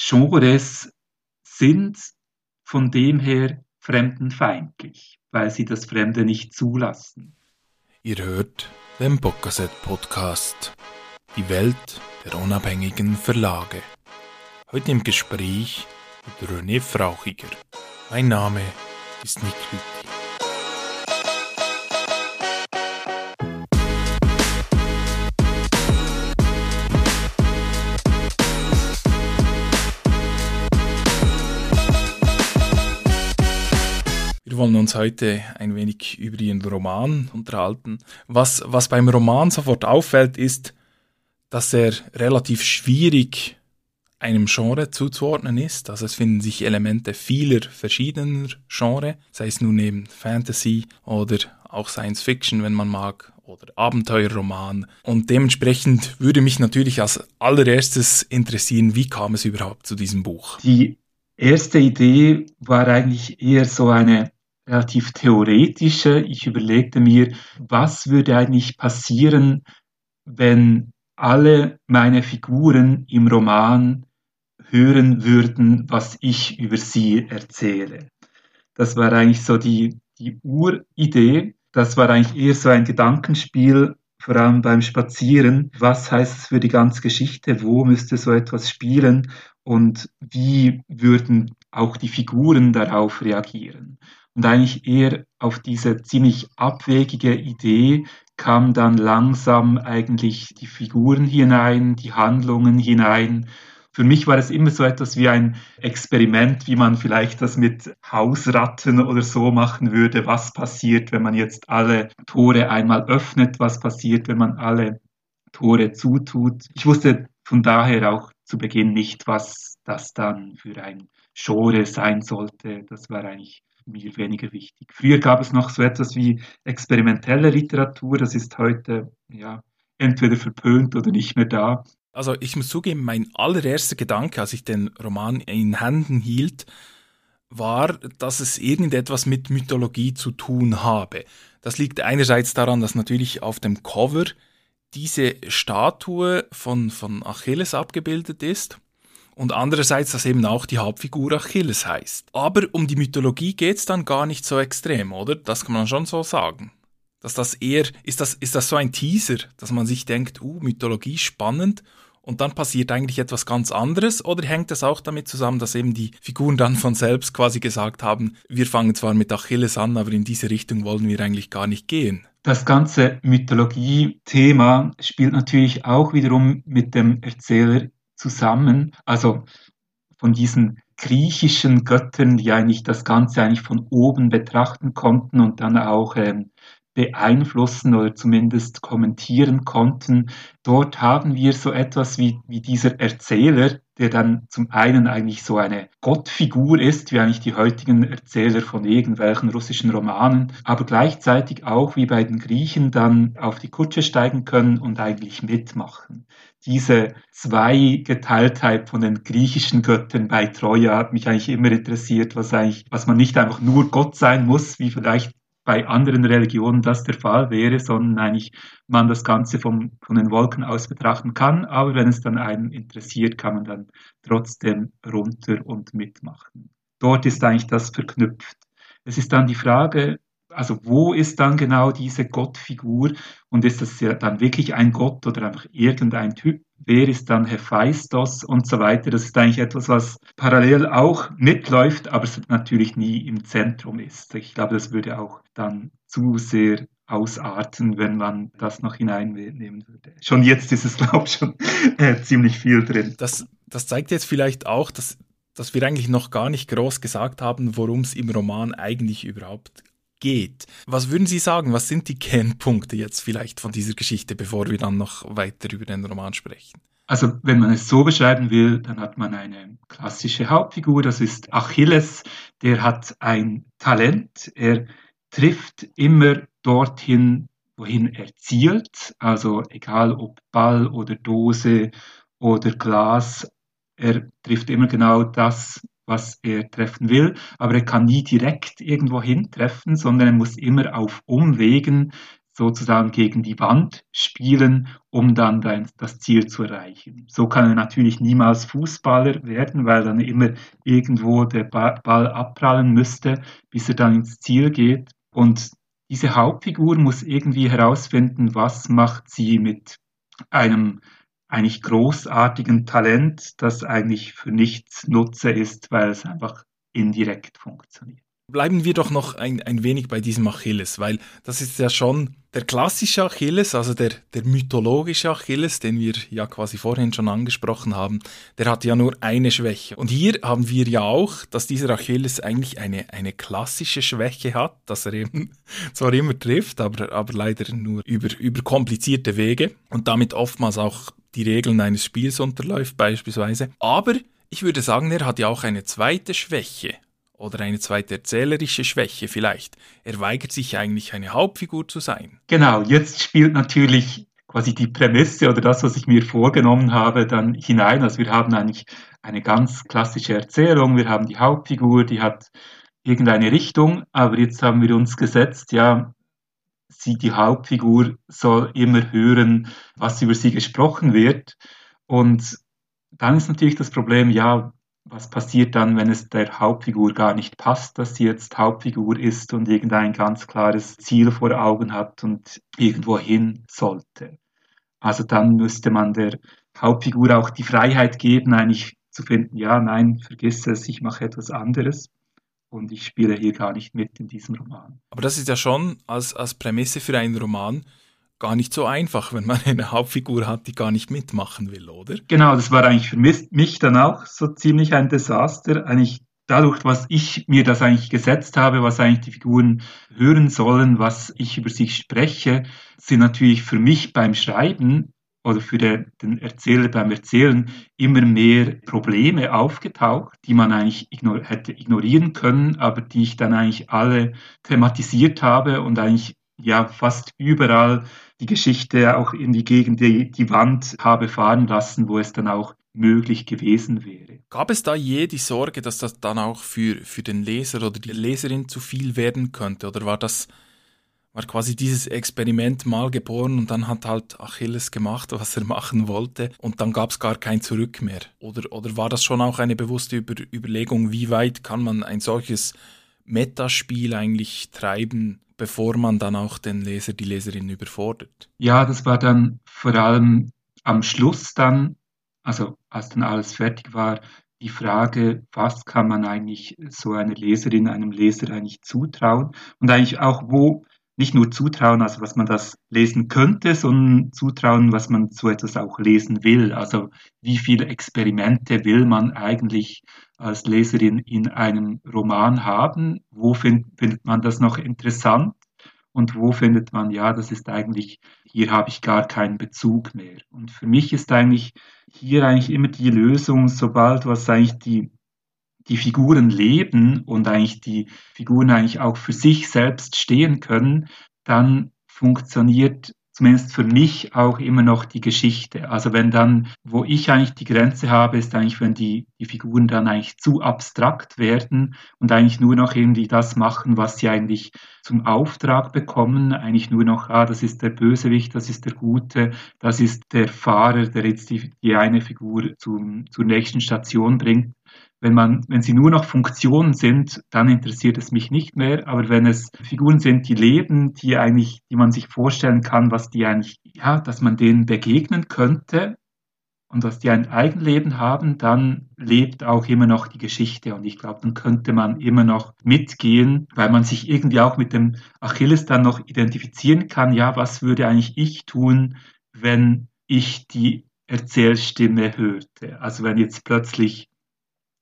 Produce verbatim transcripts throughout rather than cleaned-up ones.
Genres sind von dem her fremdenfeindlich, weil sie das Fremde nicht zulassen. Ihr hört den Bocaset-Podcast, die Welt der unabhängigen Verlage. Heute im Gespräch mit René Frauchiger. Mein Name ist Nick Lütz. Wir wollen uns heute ein wenig über den Roman unterhalten. Was, was beim Roman sofort auffällt, ist, dass er relativ schwierig einem Genre zuzuordnen ist. Also es finden sich Elemente vieler verschiedener Genres, sei es nun eben Fantasy oder auch Science Fiction, wenn man mag, oder Abenteuerroman. Und dementsprechend würde mich natürlich als allererstes interessieren, wie kam es überhaupt zu diesem Buch? Die erste Idee war eigentlich eher so eine relativ theoretische. Ich überlegte mir, was würde eigentlich passieren, wenn alle meine Figuren im Roman hören würden, was ich über sie erzähle. Das war eigentlich so die, die Uridee. Das war eigentlich eher so ein Gedankenspiel, vor allem beim Spazieren. Was heißt es für die ganze Geschichte? Wo müsste so etwas spielen? Und wie würden auch die Figuren darauf reagieren? Und eigentlich eher auf diese ziemlich abwegige Idee kam dann langsam eigentlich die Figuren hinein, die Handlungen hinein. Für mich war es immer so etwas wie ein Experiment, wie man vielleicht das mit Hausratten oder so machen würde. Was passiert, wenn man jetzt alle Tore einmal öffnet? Was passiert, wenn man alle Tore zutut? Ich wusste von daher auch zu Beginn nicht, was das dann für ein Genre sein sollte. Das war eigentlich mir weniger wichtig. Früher gab es noch so etwas wie experimentelle Literatur. Das ist heute ja entweder verpönt oder nicht mehr da. Also ich muss zugeben, mein allererster Gedanke, als ich den Roman in Händen hielt, war, dass es irgendetwas mit Mythologie zu tun habe. Das liegt einerseits daran, dass natürlich auf dem Cover diese Statue von, von Achilles abgebildet ist. Und andererseits, dass eben auch die Hauptfigur Achilles heißt. Aber um die Mythologie geht's dann gar nicht so extrem, oder? Das kann man schon so sagen. Dass das eher, ist das, ist das so ein Teaser, dass man sich denkt, uh, Mythologie, spannend, und dann passiert eigentlich etwas ganz anderes? Oder hängt das auch damit zusammen, dass eben die Figuren dann von selbst quasi gesagt haben, wir fangen zwar mit Achilles an, aber in diese Richtung wollen wir eigentlich gar nicht gehen? Das ganze Mythologie-Thema spielt natürlich auch wiederum mit dem Erzähler zusammen, also von diesen griechischen Göttern, die eigentlich das Ganze eigentlich von oben betrachten konnten und dann auch ähm, beeinflussen oder zumindest kommentieren konnten. Dort haben wir so etwas wie, wie dieser Erzähler, der dann zum einen eigentlich so eine Gottfigur ist, wie eigentlich die heutigen Erzähler von irgendwelchen russischen Romanen, aber gleichzeitig auch wie bei den Griechen dann auf die Kutsche steigen können und eigentlich mitmachen. Diese Zweigeteiltheit von den griechischen Göttern bei Troja hat mich eigentlich immer interessiert, was eigentlich, was man nicht einfach nur Gott sein muss, wie vielleicht bei anderen Religionen das der Fall wäre, sondern eigentlich man das Ganze vom, von den Wolken aus betrachten kann, aber wenn es dann einen interessiert, kann man dann trotzdem runter und mitmachen. Dort ist eigentlich das verknüpft. Es ist dann die Frage, also wo ist dann genau diese Gottfigur und ist das ja dann wirklich ein Gott oder einfach irgendein Typ? Wer ist dann Hephaistos und so weiter? Das ist eigentlich etwas, was parallel auch mitläuft, aber es natürlich nie im Zentrum ist. Ich glaube, das würde auch dann zu sehr ausarten, wenn man das noch hineinnehmen würde. Schon jetzt ist es, glaube ich, schon äh, ziemlich viel drin. Das, das zeigt jetzt vielleicht auch, dass, dass wir eigentlich noch gar nicht groß gesagt haben, worum es im Roman eigentlich überhaupt geht. Was würden Sie sagen, was sind die Kernpunkte jetzt vielleicht von dieser Geschichte, bevor wir dann noch weiter über den Roman sprechen? Also wenn man es so beschreiben will, dann hat man eine klassische Hauptfigur, das ist Achilles, der hat ein Talent, er trifft immer dorthin, wohin er zielt, also egal ob Ball oder Dose oder Glas, er trifft immer genau das, was er treffen will, aber er kann nie direkt irgendwo hintreffen, sondern er muss immer auf Umwegen sozusagen gegen die Wand spielen, um dann das Ziel zu erreichen. So kann er natürlich niemals Fußballer werden, weil dann immer irgendwo der Ball abprallen müsste, bis er dann ins Ziel geht. Und diese Hauptfigur muss irgendwie herausfinden, was macht sie mit einem eigentlich großartigen Talent, das eigentlich für nichts Nutze ist, weil es einfach indirekt funktioniert. Bleiben wir doch noch ein, ein wenig bei diesem Achilles, weil das ist ja schon der klassische Achilles, also der, der mythologische Achilles, den wir ja quasi vorhin schon angesprochen haben, der hat ja nur eine Schwäche. Und hier haben wir ja auch, dass dieser Achilles eigentlich eine, eine klassische Schwäche hat, dass er eben zwar immer trifft, aber, aber leider nur über, über komplizierte Wege und damit oftmals auch die Regeln eines Spiels unterläuft beispielsweise. Aber ich würde sagen, er hat ja auch eine zweite Schwäche. Oder eine zweite erzählerische Schwäche vielleicht. Er weigert sich eigentlich, eine Hauptfigur zu sein. Genau, jetzt spielt natürlich quasi die Prämisse oder das, was ich mir vorgenommen habe, dann hinein. Also wir haben eigentlich eine ganz klassische Erzählung. Wir haben die Hauptfigur, die hat irgendeine Richtung. Aber jetzt haben wir uns gesetzt, ja, sie, die Hauptfigur soll immer hören, was über sie gesprochen wird. Und dann ist natürlich das Problem, ja, was passiert dann, wenn es der Hauptfigur gar nicht passt, dass sie jetzt Hauptfigur ist und irgendein ganz klares Ziel vor Augen hat und irgendwo hin sollte? Also dann müsste man der Hauptfigur auch die Freiheit geben, eigentlich zu finden, ja, nein, vergiss es, ich mache etwas anderes und ich spiele hier gar nicht mit in diesem Roman. Aber das ist ja schon als, als Prämisse für einen Roman gar nicht so einfach, wenn man eine Hauptfigur hat, die gar nicht mitmachen will, oder? Genau, das war eigentlich für mich dann auch so ziemlich ein Desaster. Eigentlich dadurch, was ich mir das eigentlich gesetzt habe, was eigentlich die Figuren hören sollen, was ich über sie spreche, sind natürlich für mich beim Schreiben oder für den Erzähler beim Erzählen immer mehr Probleme aufgetaucht, die man eigentlich ignor- hätte ignorieren können, aber die ich dann eigentlich alle thematisiert habe und eigentlich ja fast überall die Geschichte auch irgendwie gegen die, die Wand habe fahren lassen, wo es dann auch möglich gewesen wäre. Gab es da je die Sorge, dass das dann auch für, für den Leser oder die Leserin zu viel werden könnte? Oder war das war quasi dieses Experiment mal geboren und dann hat halt Achilles gemacht, was er machen wollte und dann gab es gar kein Zurück mehr? Oder, oder war das schon auch eine bewusste Über- Überlegung, wie weit kann man ein solches Metaspiel eigentlich treiben, bevor man dann auch den Leser, die Leserin überfordert? Ja, das war dann vor allem am Schluss dann, also als dann alles fertig war, die Frage, was kann man eigentlich so einer Leserin, einem Leser eigentlich zutrauen? Und eigentlich auch wo, nicht nur zutrauen, also was man das lesen könnte, sondern zutrauen, was man so etwas auch lesen will. Also wie viele Experimente will man eigentlich als Leserin in einem Roman haben, wo find, findet man das noch interessant und wo findet man, ja, das ist eigentlich, hier habe ich gar keinen Bezug mehr. Und für mich ist eigentlich hier eigentlich immer die Lösung, sobald was eigentlich die, die Figuren leben und eigentlich die Figuren eigentlich auch für sich selbst stehen können, dann funktioniert zumindest für mich auch immer noch die Geschichte. Also wenn dann, wo ich eigentlich die Grenze habe, ist eigentlich, wenn die, die Figuren dann eigentlich zu abstrakt werden und eigentlich nur noch irgendwie das machen, was sie eigentlich zum Auftrag bekommen. Eigentlich nur noch, ah, das ist der Bösewicht, das ist der Gute, das ist der Fahrer, der jetzt die, die eine Figur zum, zur nächsten Station bringt. Wenn man, wenn sie nur noch Funktionen sind, dann interessiert es mich nicht mehr. Aber wenn es Figuren sind, die leben, die eigentlich, die man sich vorstellen kann, was die eigentlich, ja, dass man denen begegnen könnte und dass die ein Eigenleben haben, dann lebt auch immer noch die Geschichte. Und ich glaube, dann könnte man immer noch mitgehen, weil man sich irgendwie auch mit dem Achilles dann noch identifizieren kann. Ja, was würde eigentlich ich tun, wenn ich die Erzählstimme hörte? Also wenn jetzt plötzlich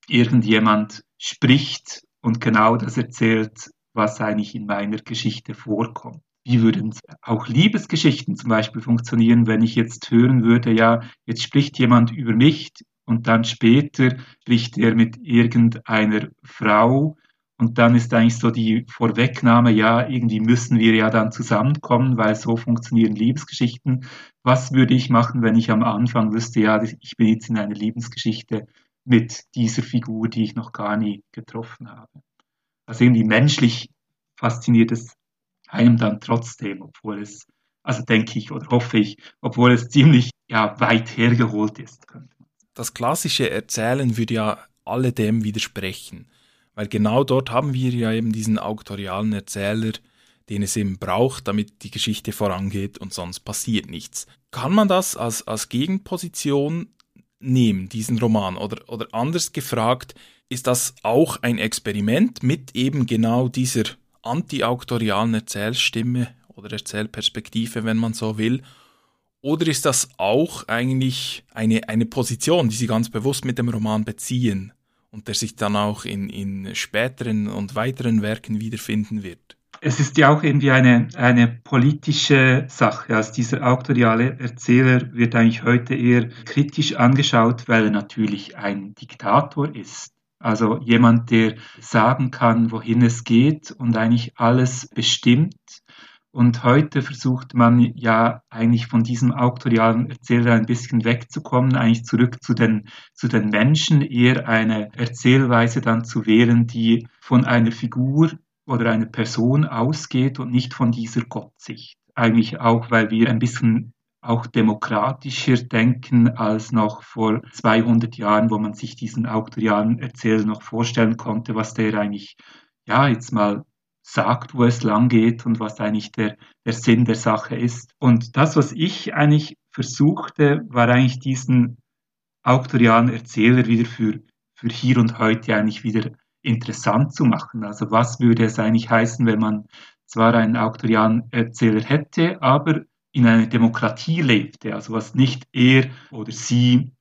irgendjemand spricht und genau das erzählt, was eigentlich in meiner Geschichte vorkommt. Wie würden auch Liebesgeschichten zum Beispiel funktionieren, wenn ich jetzt hören würde, ja, jetzt spricht jemand über mich und dann später spricht er mit irgendeiner Frau und dann ist eigentlich so die Vorwegnahme, ja, irgendwie müssen wir ja dann zusammenkommen, weil so funktionieren Liebesgeschichten. Was würde ich machen, wenn ich am Anfang wüsste, ja, ich bin jetzt in einer Liebesgeschichte mit dieser Figur, die ich noch gar nie getroffen habe? Also irgendwie menschlich fasziniert es einem dann trotzdem, obwohl es, also denke ich oder hoffe ich, obwohl es ziemlich ja, weit hergeholt ist, könnte man. Das klassische Erzählen würde ja alledem widersprechen, weil genau dort haben wir ja eben diesen autorialen Erzähler, den es eben braucht, damit die Geschichte vorangeht und sonst passiert nichts. Kann man das als, als Gegenposition nehmen, diesen Roman? Oder, oder anders gefragt, ist das auch ein Experiment mit eben genau dieser anti-autorialen Erzählstimme oder Erzählperspektive, wenn man so will? Oder ist das auch eigentlich eine, eine Position, die Sie ganz bewusst mit dem Roman beziehen und der sich dann auch in, in späteren und weiteren Werken wiederfinden wird? Es ist ja auch irgendwie eine, eine politische Sache. Also dieser autoriale Erzähler wird eigentlich heute eher kritisch angeschaut, weil er natürlich ein Diktator ist. Also jemand, der sagen kann, wohin es geht und eigentlich alles bestimmt. Und heute versucht man ja eigentlich von diesem autorialen Erzähler ein bisschen wegzukommen, eigentlich zurück zu den, zu den Menschen, eher eine Erzählweise dann zu wählen, die von einer Figur oder eine Person ausgeht und nicht von dieser Gottsicht. Eigentlich auch, weil wir ein bisschen auch demokratischer denken als noch vor zweihundert Jahren, wo man sich diesen autorialen Erzähler noch vorstellen konnte, was der eigentlich, ja, jetzt mal sagt, wo es lang geht und was eigentlich der, der Sinn der Sache ist. Und das, was ich eigentlich versuchte, war eigentlich diesen autorialen Erzähler wieder für, für hier und heute eigentlich wieder interessant zu machen. Also was würde es eigentlich heißen, wenn man zwar einen autorialen Erzähler hätte, aber in einer Demokratie lebte, also was nicht er oder sie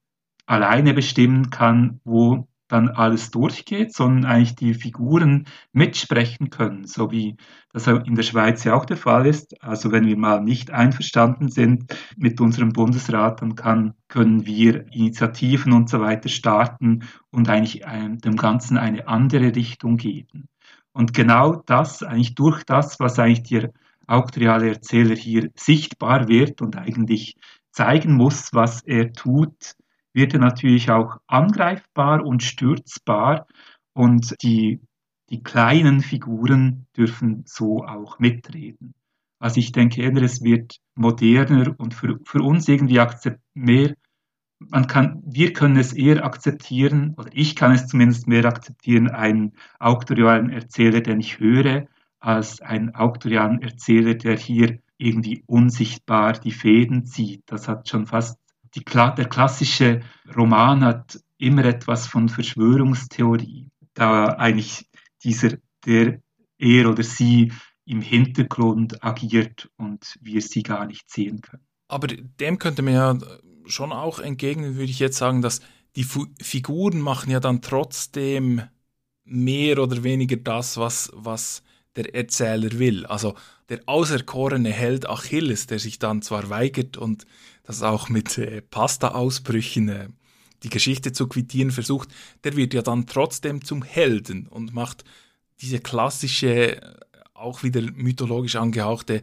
alleine bestimmen kann, wo dann alles durchgeht, sondern eigentlich die Figuren mitsprechen können, so wie das in der Schweiz ja auch der Fall ist. Also wenn wir mal nicht einverstanden sind mit unserem Bundesrat, dann kann, können wir Initiativen und so weiter starten und eigentlich dem Ganzen eine andere Richtung geben. Und genau das, eigentlich durch das, was eigentlich der autoriale Erzähler hier sichtbar wird und eigentlich zeigen muss, was er tut, wird er natürlich auch angreifbar und stürzbar und die, die kleinen Figuren dürfen so auch mitreden. Also ich denke eher, es wird moderner und für, für uns irgendwie akzept- mehr, man kann, wir können es eher akzeptieren, oder ich kann es zumindest mehr akzeptieren, einen autorialen Erzähler, den ich höre, als einen autorialen Erzähler, der hier irgendwie unsichtbar die Fäden zieht. Das hat schon fast Die, der klassische Roman hat immer etwas von Verschwörungstheorie, da eigentlich dieser, der er oder sie im Hintergrund agiert und wir sie gar nicht sehen können. Aber dem könnte man ja schon auch entgegnen, würde ich jetzt sagen, dass die Fu- Figuren machen ja dann trotzdem mehr oder weniger das, was, was der Erzähler will. Also der auserkorene Held Achilles, der sich dann zwar weigert und das auch mit äh, Pasta-Ausbrüchen äh, die Geschichte zu quittieren versucht, der wird ja dann trotzdem zum Helden und macht diese klassische, auch wieder mythologisch angehauchte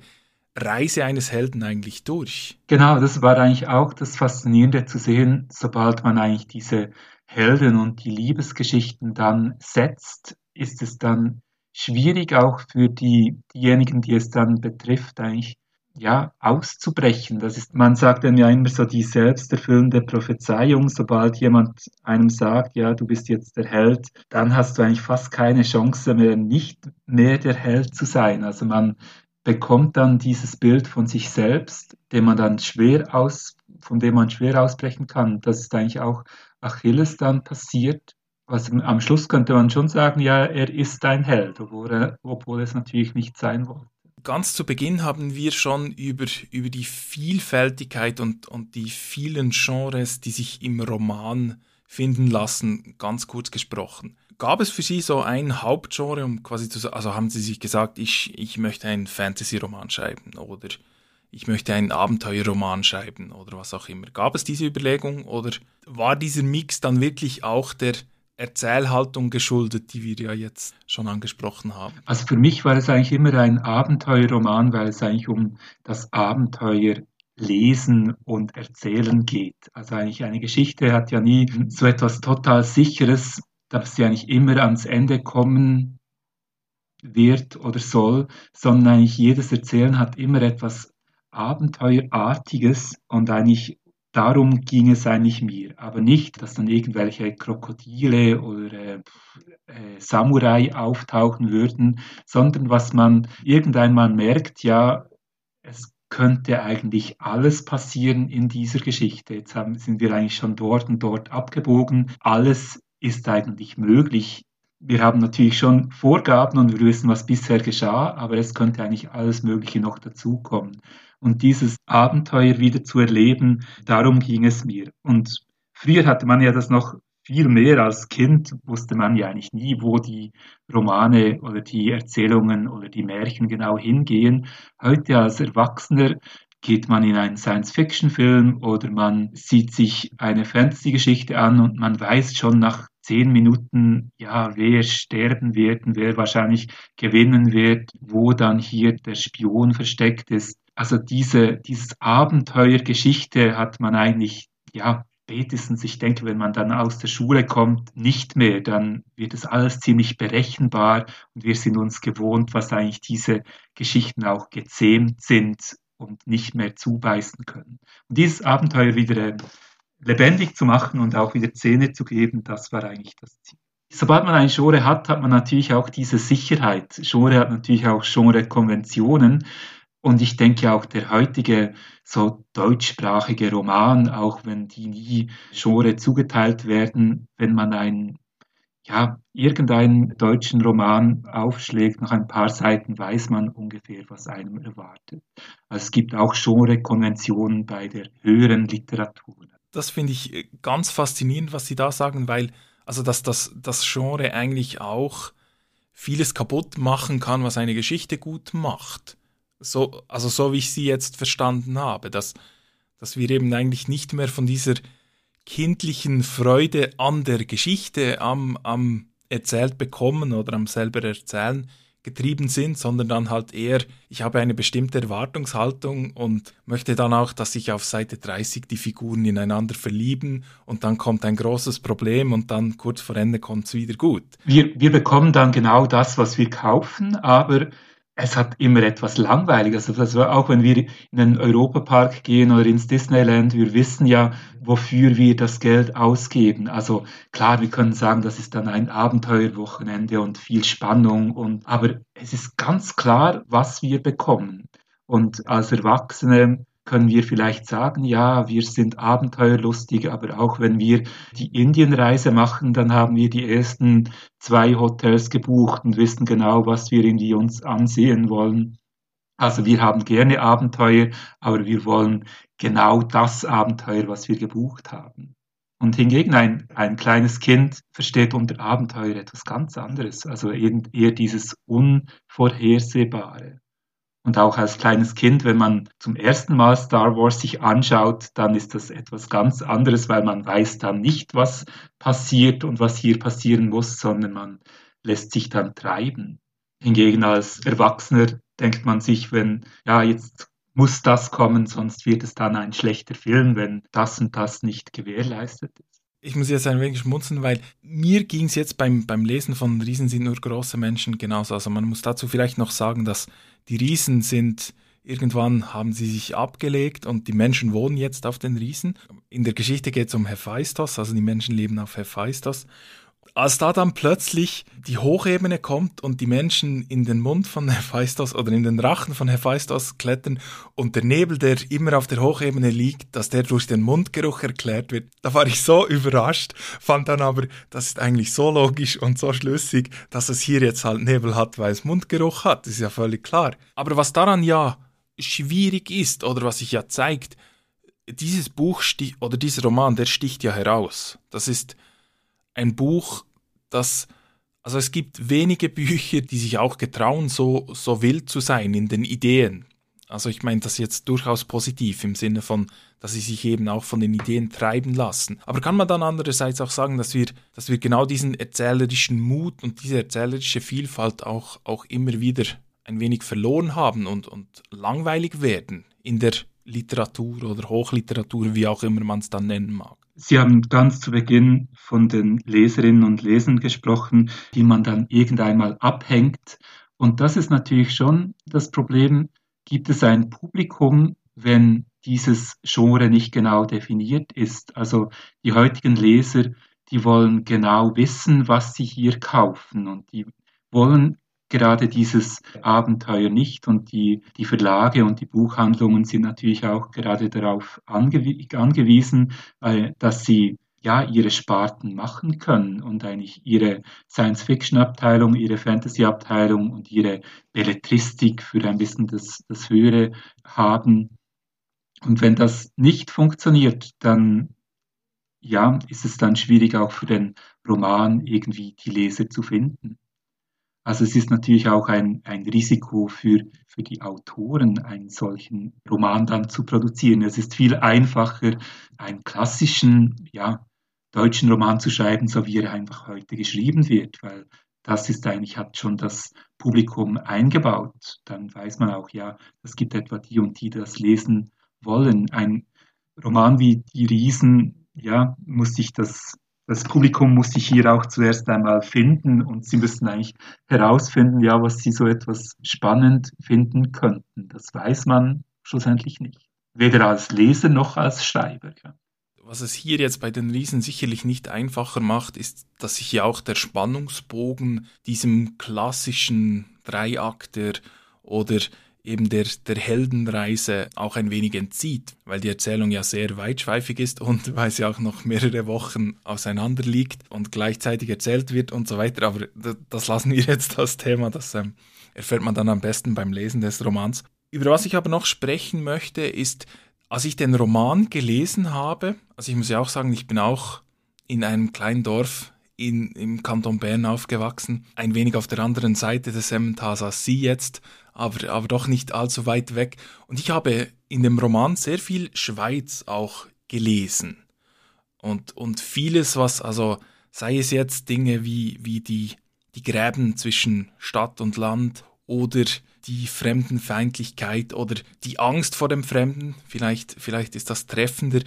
Reise eines Helden eigentlich durch. Genau, das war eigentlich auch das Faszinierende zu sehen, sobald man eigentlich diese Helden und die Liebesgeschichten dann setzt, ist es dann schwierig auch für die, diejenigen, die es dann betrifft, eigentlich ja, auszubrechen. Das ist, man sagt dann ja immer so die selbsterfüllende Prophezeiung, sobald jemand einem sagt, ja, du bist jetzt der Held, dann hast du eigentlich fast keine Chance mehr, nicht mehr der Held zu sein. Also man bekommt dann dieses Bild von sich selbst, den man dann schwer aus, von dem man schwer ausbrechen kann. Das ist eigentlich auch Achilles dann passiert. Also am Schluss könnte man schon sagen, ja, er ist ein Held, obwohl er, obwohl es natürlich nicht sein wollte. Ganz zu Beginn haben wir schon über, über die Vielfältigkeit und, und die vielen Genres, die sich im Roman finden lassen, ganz kurz gesprochen. Gab es für Sie so ein Hauptgenre, um quasi zu sagen, also haben Sie sich gesagt, ich, ich möchte einen Fantasy-Roman schreiben oder ich möchte einen Abenteuerroman schreiben oder was auch immer. Gab es diese Überlegung oder war dieser Mix dann wirklich auch der Erzählhaltung geschuldet, die wir ja jetzt schon angesprochen haben? Also für mich war es eigentlich immer ein Abenteuerroman, weil es eigentlich um das Abenteuer lesen und erzählen geht. Also eigentlich eine Geschichte hat ja nie so etwas total Sicheres, dass sie eigentlich immer ans Ende kommen wird oder soll, sondern eigentlich jedes Erzählen hat immer etwas Abenteuerartiges und eigentlich darum ging es eigentlich mir. Aber nicht, dass dann irgendwelche Krokodile oder äh, äh, Samurai auftauchen würden, sondern was man irgendwann mal merkt, ja, es könnte eigentlich alles passieren in dieser Geschichte. Jetzt haben, sind wir eigentlich schon dort und dort abgebogen. Alles ist eigentlich möglich. Wir haben natürlich schon Vorgaben und wir wissen, was bisher geschah, aber es könnte eigentlich alles Mögliche noch dazukommen. Und dieses Abenteuer wieder zu erleben, darum ging es mir. Und früher hatte man ja das noch viel mehr als Kind, wusste man ja eigentlich nie, wo die Romane oder die Erzählungen oder die Märchen genau hingehen. Heute als Erwachsener geht man in einen Science-Fiction-Film oder man sieht sich eine Fantasy-Geschichte an und man weiß schon nach zehn Minuten, ja, wer sterben wird und wer wahrscheinlich gewinnen wird, wo dann hier der Spion versteckt ist. Also diese dieses Abenteuergeschichte hat man eigentlich, ja, spätestens, ich denke, wenn man dann aus der Schule kommt, nicht mehr, dann wird es alles ziemlich berechenbar und wir sind uns gewohnt, was eigentlich diese Geschichten auch gezähmt sind und nicht mehr zubeißen können. Und dieses Abenteuer wieder lebendig zu machen und auch wieder Szene zu geben, das war eigentlich das Ziel. Sobald man ein Genre hat, hat man natürlich auch diese Sicherheit. Genre hat natürlich auch Genre-Konventionen. Und ich denke auch der heutige so deutschsprachige Roman, auch wenn die nie Genre zugeteilt werden, wenn man einen, ja, irgendeinen deutschen Roman aufschlägt, nach ein paar Seiten weiß man ungefähr, was einem erwartet. Also es gibt auch Genre-Konventionen bei der höheren Literatur. Das finde ich ganz faszinierend, was Sie da sagen, weil also dass das, das Genre eigentlich auch vieles kaputt machen kann, was eine Geschichte gut macht. So, also so wie ich sie jetzt verstanden habe, dass, dass wir eben eigentlich nicht mehr von dieser kindlichen Freude an der Geschichte, am, am erzählt bekommen oder am selber erzählen getrieben sind, sondern dann halt eher, ich habe eine bestimmte Erwartungshaltung und möchte dann auch, dass sich auf Seite dreißig die Figuren ineinander verlieben und dann kommt ein großes Problem und dann kurz vor Ende kommt es wieder gut. Wir, wir bekommen dann genau das, was wir kaufen, aber es hat immer etwas Langweiliges. Also auch wenn wir in den Europapark gehen oder ins Disneyland, wir wissen ja, wofür wir das Geld ausgeben. Also klar, wir können sagen, das ist dann ein Abenteuerwochenende und viel Spannung. Und, aber es ist ganz klar, was wir bekommen. Und als Erwachsene können wir vielleicht sagen, ja, wir sind abenteuerlustig, aber auch wenn wir die Indienreise machen, dann haben wir die ersten zwei Hotels gebucht und wissen genau, was wir irgendwie uns ansehen wollen. Also wir haben gerne Abenteuer, aber wir wollen genau das Abenteuer, was wir gebucht haben. Und hingegen ein, ein kleines Kind versteht unter Abenteuer etwas ganz anderes, also eher dieses Unvorhersehbare. Und auch als kleines Kind, wenn man zum ersten Mal Star Wars sich anschaut, dann ist das etwas ganz anderes, weil man weiß dann nicht, was passiert und was hier passieren muss, sondern man lässt sich dann treiben. Hingegen als Erwachsener denkt man sich, wenn, ja, jetzt muss das kommen, sonst wird es dann ein schlechter Film, wenn das und das nicht gewährleistet ist. Ich muss jetzt ein wenig schmunzeln, weil mir ging es jetzt beim, beim Lesen von Riesen sind nur große Menschen genauso. Also man muss dazu vielleicht noch sagen, dass die Riesen sind, irgendwann haben sie sich abgelegt und die Menschen wohnen jetzt auf den Riesen. In der Geschichte geht es um Hephaistos, also die Menschen leben auf Hephaistos. Als da dann plötzlich die Hochebene kommt und die Menschen in den Mund von Hephaistos oder in den Rachen von Hephaistos klettern und der Nebel, der immer auf der Hochebene liegt, dass der durch den Mundgeruch erklärt wird, da war ich so überrascht, fand dann aber, das ist eigentlich so logisch und so schlüssig, dass es hier jetzt halt Nebel hat, weil es Mundgeruch hat, ist ja völlig klar. Aber was daran ja schwierig ist oder was sich ja zeigt, dieses Buch stich, oder dieser Roman, der sticht ja heraus. Das ist ein Buch, das, also es gibt wenige Bücher, die sich auch getrauen, so, so wild zu sein in den Ideen. Also ich meine das jetzt durchaus positiv im Sinne von, dass sie sich eben auch von den Ideen treiben lassen. Aber kann man dann andererseits auch sagen, dass wir, dass wir genau diesen erzählerischen Mut und diese erzählerische Vielfalt auch, auch immer wieder ein wenig verloren haben und, und langweilig werden in der Literatur oder Hochliteratur, wie auch immer man es dann nennen mag? Sie haben ganz zu Beginn von den Leserinnen und Lesern gesprochen, die man dann irgendwann mal abhängt. Und das ist natürlich schon das Problem. Gibt es ein Publikum, wenn dieses Genre nicht genau definiert ist? Also die heutigen Leser, die wollen genau wissen, was sie hier kaufen, und die wollen gerade dieses Abenteuer nicht, und die, die Verlage und die Buchhandlungen sind natürlich auch gerade darauf angew- angewiesen, äh, dass sie ja ihre Sparten machen können und eigentlich ihre Science-Fiction-Abteilung, ihre Fantasy-Abteilung und ihre Belletristik für ein bisschen das, das Höhere haben. Und wenn das nicht funktioniert, dann ja, ist es dann schwierig auch für den Roman irgendwie die Leser zu finden. Also es ist natürlich auch ein, ein Risiko für, für die Autoren, einen solchen Roman dann zu produzieren. Es ist viel einfacher, einen klassischen, ja, deutschen Roman zu schreiben, so wie er einfach heute geschrieben wird, weil das ist eigentlich, hat schon das Publikum eingebaut. Dann weiß man auch, ja, es gibt etwa die und die, die das lesen wollen. Ein Roman wie Die Riesen, ja, muss sich das... Das Publikum muss sich hier auch zuerst einmal finden, und sie müssen eigentlich herausfinden, ja, was sie so etwas spannend finden könnten. Das weiß man schlussendlich nicht. Weder als Leser noch als Schreiber. Ja. Was es hier jetzt bei den Riesen sicherlich nicht einfacher macht, ist, dass sich ja auch der Spannungsbogen diesem klassischen Dreiakter oder eben der, der Heldenreise auch ein wenig entzieht, weil die Erzählung ja sehr weitschweifig ist und weil sie auch noch mehrere Wochen auseinander liegt und gleichzeitig erzählt wird und so weiter. Aber das lassen wir jetzt als Thema, das ähm, erfährt man dann am besten beim Lesen des Romans. Über was ich aber noch sprechen möchte, ist, als ich den Roman gelesen habe, also ich muss ja auch sagen, ich bin auch in einem kleinen Dorf in, im Kanton Bern aufgewachsen, ein wenig auf der anderen Seite des Emmentals als Sie jetzt, aber, aber doch nicht allzu weit weg. Und ich habe in dem Roman sehr viel Schweiz auch gelesen. Und, und vieles, was, also sei es jetzt Dinge wie, wie die, die Gräben zwischen Stadt und Land oder die Fremdenfeindlichkeit oder die Angst vor dem Fremden, vielleicht, vielleicht ist das treffender,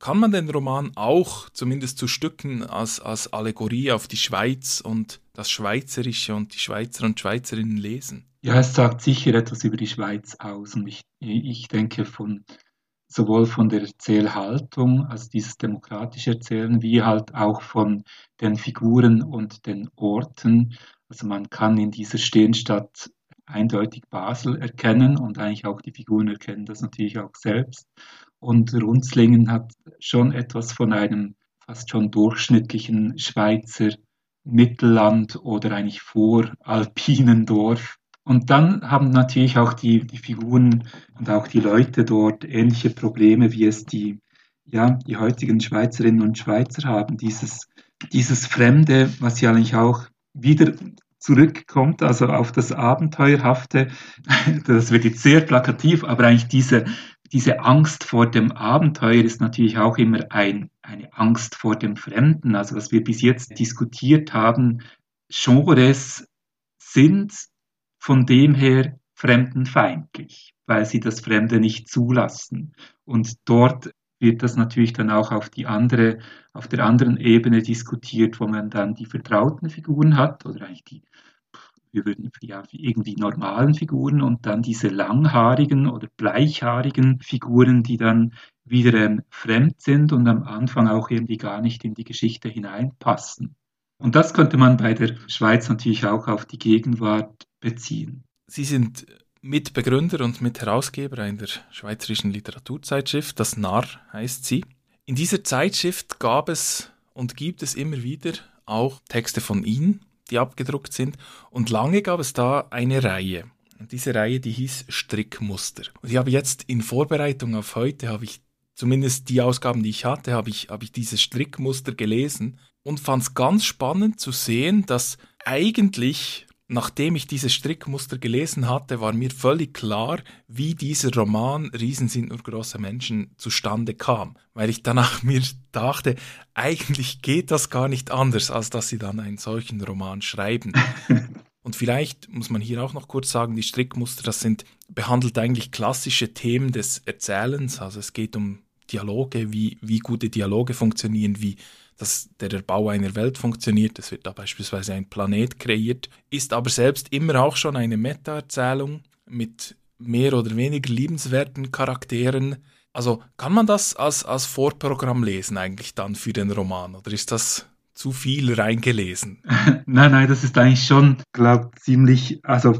kann man den Roman auch zumindest zu Stücken als, als Allegorie auf die Schweiz und das Schweizerische und die Schweizer und Schweizerinnen lesen? Ja, es sagt sicher etwas über die Schweiz aus, und ich, ich denke von, sowohl von der Erzählhaltung, also dieses demokratische Erzählen, wie halt auch von den Figuren und den Orten. Also man kann in dieser Stehenstadt eindeutig Basel erkennen und eigentlich auch die Figuren erkennen das natürlich auch selbst. Und Runzlingen hat schon etwas von einem fast schon durchschnittlichen Schweizer Mittelland oder eigentlich voralpinen Dorf. Und dann haben natürlich auch die, die Figuren und auch die Leute dort ähnliche Probleme, wie es die, ja, die heutigen Schweizerinnen und Schweizer haben. Dieses, dieses Fremde, was ja eigentlich auch wieder zurückkommt, also auf das Abenteuerhafte, das wird jetzt sehr plakativ, aber eigentlich diese, diese Angst vor dem Abenteuer ist natürlich auch immer ein, eine Angst vor dem Fremden. Also was wir bis jetzt diskutiert haben, Genres sind von dem her fremdenfeindlich, weil sie das Fremde nicht zulassen. Und dort wird das natürlich dann auch auf die andere, auf der anderen Ebene diskutiert, wo man dann die vertrauten Figuren hat oder eigentlich die über, ja, irgendwie normalen Figuren und dann diese langhaarigen oder bleichhaarigen Figuren, die dann wieder ähm, fremd sind und am Anfang auch irgendwie gar nicht in die Geschichte hineinpassen. Und das könnte man bei der Schweiz natürlich auch auf die Gegenwart beziehen. Sie sind Mitbegründer und Mitherausgeber einer schweizerischen Literaturzeitschrift, Das Narr heißt sie. In dieser Zeitschrift gab es und gibt es immer wieder auch Texte von Ihnen, die abgedruckt sind, und lange gab es da eine Reihe. Und diese Reihe, die hieß Strickmuster. Und ich habe jetzt in Vorbereitung auf heute, habe ich zumindest die Ausgaben, die ich hatte, habe ich, habe ich dieses Strickmuster gelesen und fand es ganz spannend zu sehen, dass eigentlich... Nachdem ich dieses Strickmuster gelesen hatte, war mir völlig klar, wie dieser Roman Riesen sind nur große Menschen zustande kam, weil ich danach mir dachte, eigentlich geht das gar nicht anders, als dass sie dann einen solchen Roman schreiben. Und vielleicht muss man hier auch noch kurz sagen, die Strickmuster, das sind behandelt eigentlich klassische Themen des Erzählens, also es geht um Dialoge, wie, wie gute Dialoge funktionieren, wie dass der Bau einer Welt funktioniert. Es wird da beispielsweise ein Planet kreiert, ist aber selbst immer auch schon eine Meta-Erzählung mit mehr oder weniger liebenswerten Charakteren. Also kann man das als, als Vorprogramm lesen eigentlich dann für den Roman oder ist das zu viel reingelesen? Nein, nein, das ist eigentlich schon, glaube ich, ziemlich also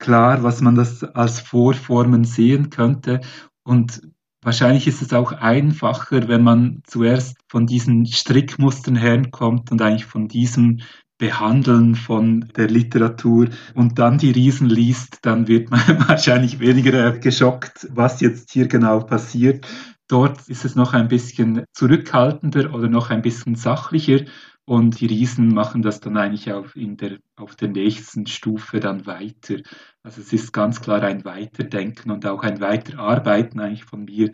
klar, was man das als Vorformen sehen könnte. Und wahrscheinlich ist es auch einfacher, wenn man zuerst von diesen Strickmustern herkommt und eigentlich von diesem Behandeln von der Literatur und dann die Riesen liest, dann wird man wahrscheinlich weniger geschockt, was jetzt hier genau passiert. Dort ist es noch ein bisschen zurückhaltender oder noch ein bisschen sachlicher und die Riesen machen das dann eigentlich auf, in der, auf der nächsten Stufe dann weiter. Also es ist ganz klar ein Weiterdenken und auch ein Weiterarbeiten eigentlich von mir.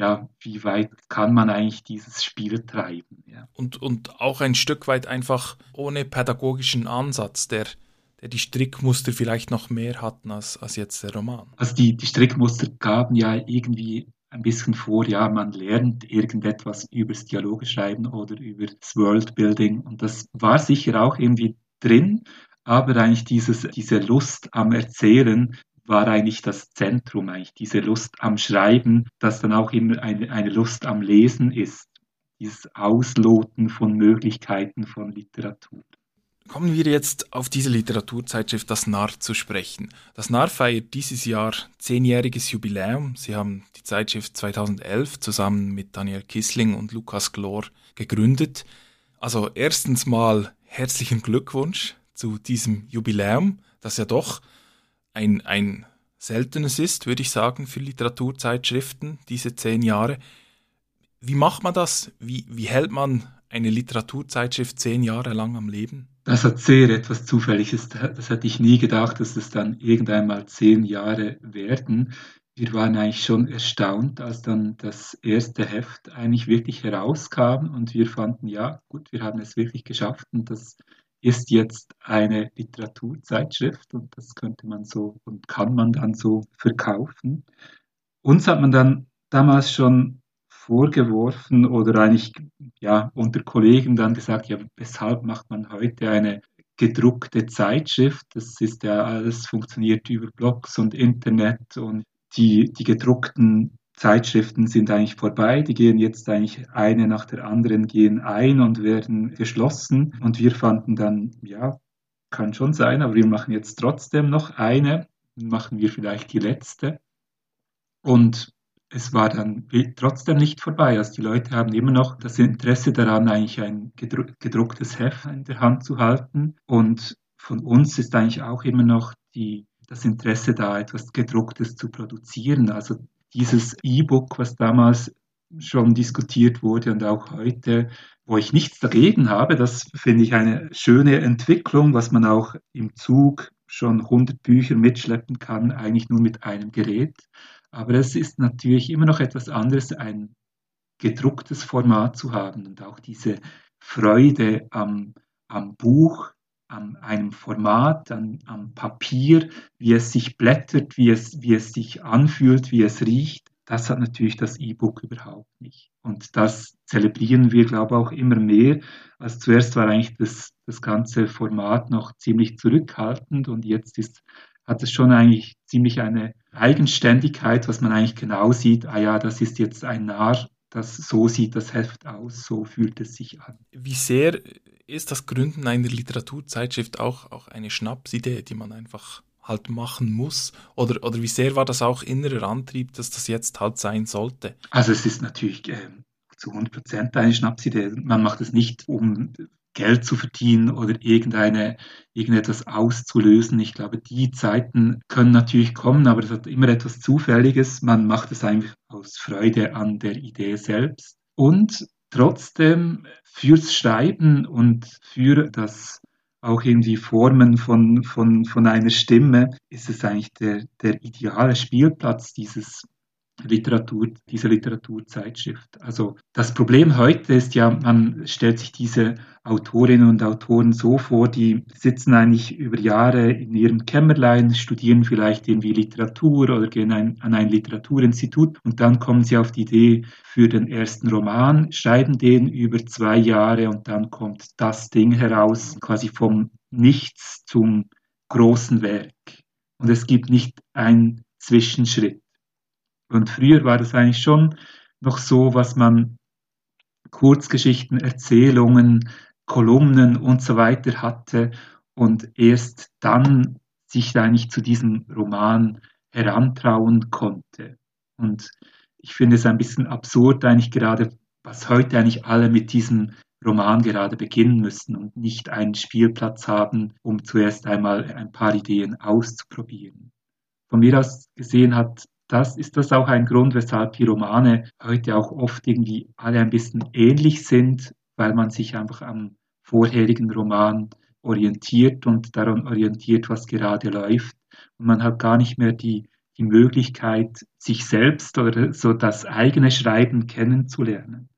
Ja, wie weit kann man eigentlich dieses Spiel treiben? Ja. Und, und auch ein Stück weit einfach ohne pädagogischen Ansatz, der der die Strickmuster vielleicht noch mehr hatten als, als jetzt der Roman. Also die, die Strickmuster gaben ja irgendwie ein bisschen vor, ja, man lernt irgendetwas übers Dialogschreiben oder übers Worldbuilding und das war sicher auch irgendwie drin, aber eigentlich dieses, diese Lust am Erzählen war eigentlich das Zentrum, eigentlich diese Lust am Schreiben, das dann auch immer eine, eine Lust am Lesen ist, dieses Ausloten von Möglichkeiten von Literatur. Kommen wir jetzt auf diese Literaturzeitschrift Das Narr zu sprechen. Das Narr feiert dieses Jahr zehnjähriges Jubiläum. Sie haben die Zeitschrift zweitausendelf zusammen mit Daniel Kissling und Lukas Glor gegründet. Also erstens mal herzlichen Glückwunsch zu diesem Jubiläum, das ja doch ein, ein seltenes ist, würde ich sagen, für Literaturzeitschriften, diese zehn Jahre. Wie macht man das? Wie, wie hält man eine Literaturzeitschrift zehn Jahre lang am Leben? Das hat sehr etwas Zufälliges. Das hätte ich nie gedacht, dass es dann irgendwann mal zehn Jahre werden. Wir waren eigentlich schon erstaunt, als dann das erste Heft eigentlich wirklich herauskam und wir fanden, ja gut, wir haben es wirklich geschafft und das ist jetzt eine Literaturzeitschrift und das könnte man so und kann man dann so verkaufen. Uns hat man dann damals schon vorgeworfen oder eigentlich ja, unter Kollegen dann gesagt, ja, weshalb macht man heute eine gedruckte Zeitschrift? Das ist ja alles, funktioniert über Blogs und Internet und die, die gedruckten Zeitschriften sind eigentlich vorbei. Die gehen jetzt eigentlich eine nach der anderen gehen ein und werden geschlossen. Und wir fanden dann, ja, kann schon sein, aber wir machen jetzt trotzdem noch eine. Dann machen wir vielleicht die letzte. Und es war dann trotzdem nicht vorbei. Also die Leute haben immer noch das Interesse daran, eigentlich ein gedru- gedrucktes Heft in der Hand zu halten. Und von uns ist eigentlich auch immer noch die, das Interesse da, etwas Gedrucktes zu produzieren. Also dieses E-Book, was damals schon diskutiert wurde und auch heute, wo ich nichts dagegen habe, das finde ich eine schöne Entwicklung, was man auch im Zug schon hundert Bücher mitschleppen kann, eigentlich nur mit einem Gerät. Aber es ist natürlich immer noch etwas anderes, ein gedrucktes Format zu haben und auch diese Freude am, am Buch, an einem Format, an, am Papier, wie es sich blättert, wie es, wie es sich anfühlt, wie es riecht. Das hat natürlich das E-Book überhaupt nicht. Und das zelebrieren wir, glaube ich, auch immer mehr. Also zuerst war eigentlich das, das ganze Format noch ziemlich zurückhaltend und jetzt ist, hat es schon eigentlich ziemlich eine Eigenständigkeit, was man eigentlich genau sieht, ah ja, das ist jetzt ein Narr, das, so sieht das Heft aus, so fühlt es sich an. Wie sehr ist das Gründen einer Literaturzeitschrift auch, auch eine Schnapsidee, die man einfach halt machen muss? Oder, oder wie sehr war das auch innerer Antrieb, dass das jetzt halt sein sollte? Also es ist natürlich äh, zu hundert Prozent eine Schnapsidee. Man macht es nicht, um Geld zu verdienen oder irgendeine, irgendetwas auszulösen. Ich glaube, die Zeiten können natürlich kommen, aber es hat immer etwas Zufälliges. Man macht es einfach aus Freude an der Idee selbst. Und trotzdem fürs Schreiben und für das auch irgendwie Formen von, von, von einer Stimme ist es eigentlich der, der ideale Spielplatz, dieses Literatur, dieser Literaturzeitschrift. Also das Problem heute ist ja, man stellt sich diese Autorinnen und Autoren so vor, die sitzen eigentlich über Jahre in ihrem Kämmerlein, studieren vielleicht irgendwie Literatur oder gehen ein, an ein Literaturinstitut und dann kommen sie auf die Idee für den ersten Roman, schreiben den über zwei Jahre und dann kommt das Ding heraus, quasi vom Nichts zum großen Werk. Und es gibt nicht einen Zwischenschritt. Und früher war das eigentlich schon noch so, was man Kurzgeschichten, Erzählungen, Kolumnen und so weiter hatte und erst dann sich eigentlich zu diesem Roman herantrauen konnte. Und ich finde es ein bisschen absurd eigentlich gerade, was heute eigentlich alle mit diesem Roman gerade beginnen müssen und nicht einen Spielplatz haben, um zuerst einmal ein paar Ideen auszuprobieren. Von mir aus gesehen hat Das ist das auch ein Grund, weshalb die Romane heute auch oft irgendwie alle ein bisschen ähnlich sind, weil man sich einfach am vorherigen Roman orientiert und daran orientiert, was gerade läuft. Und man hat gar nicht mehr die, die Möglichkeit, sich selbst oder so das eigene Schreiben kennenzulernen.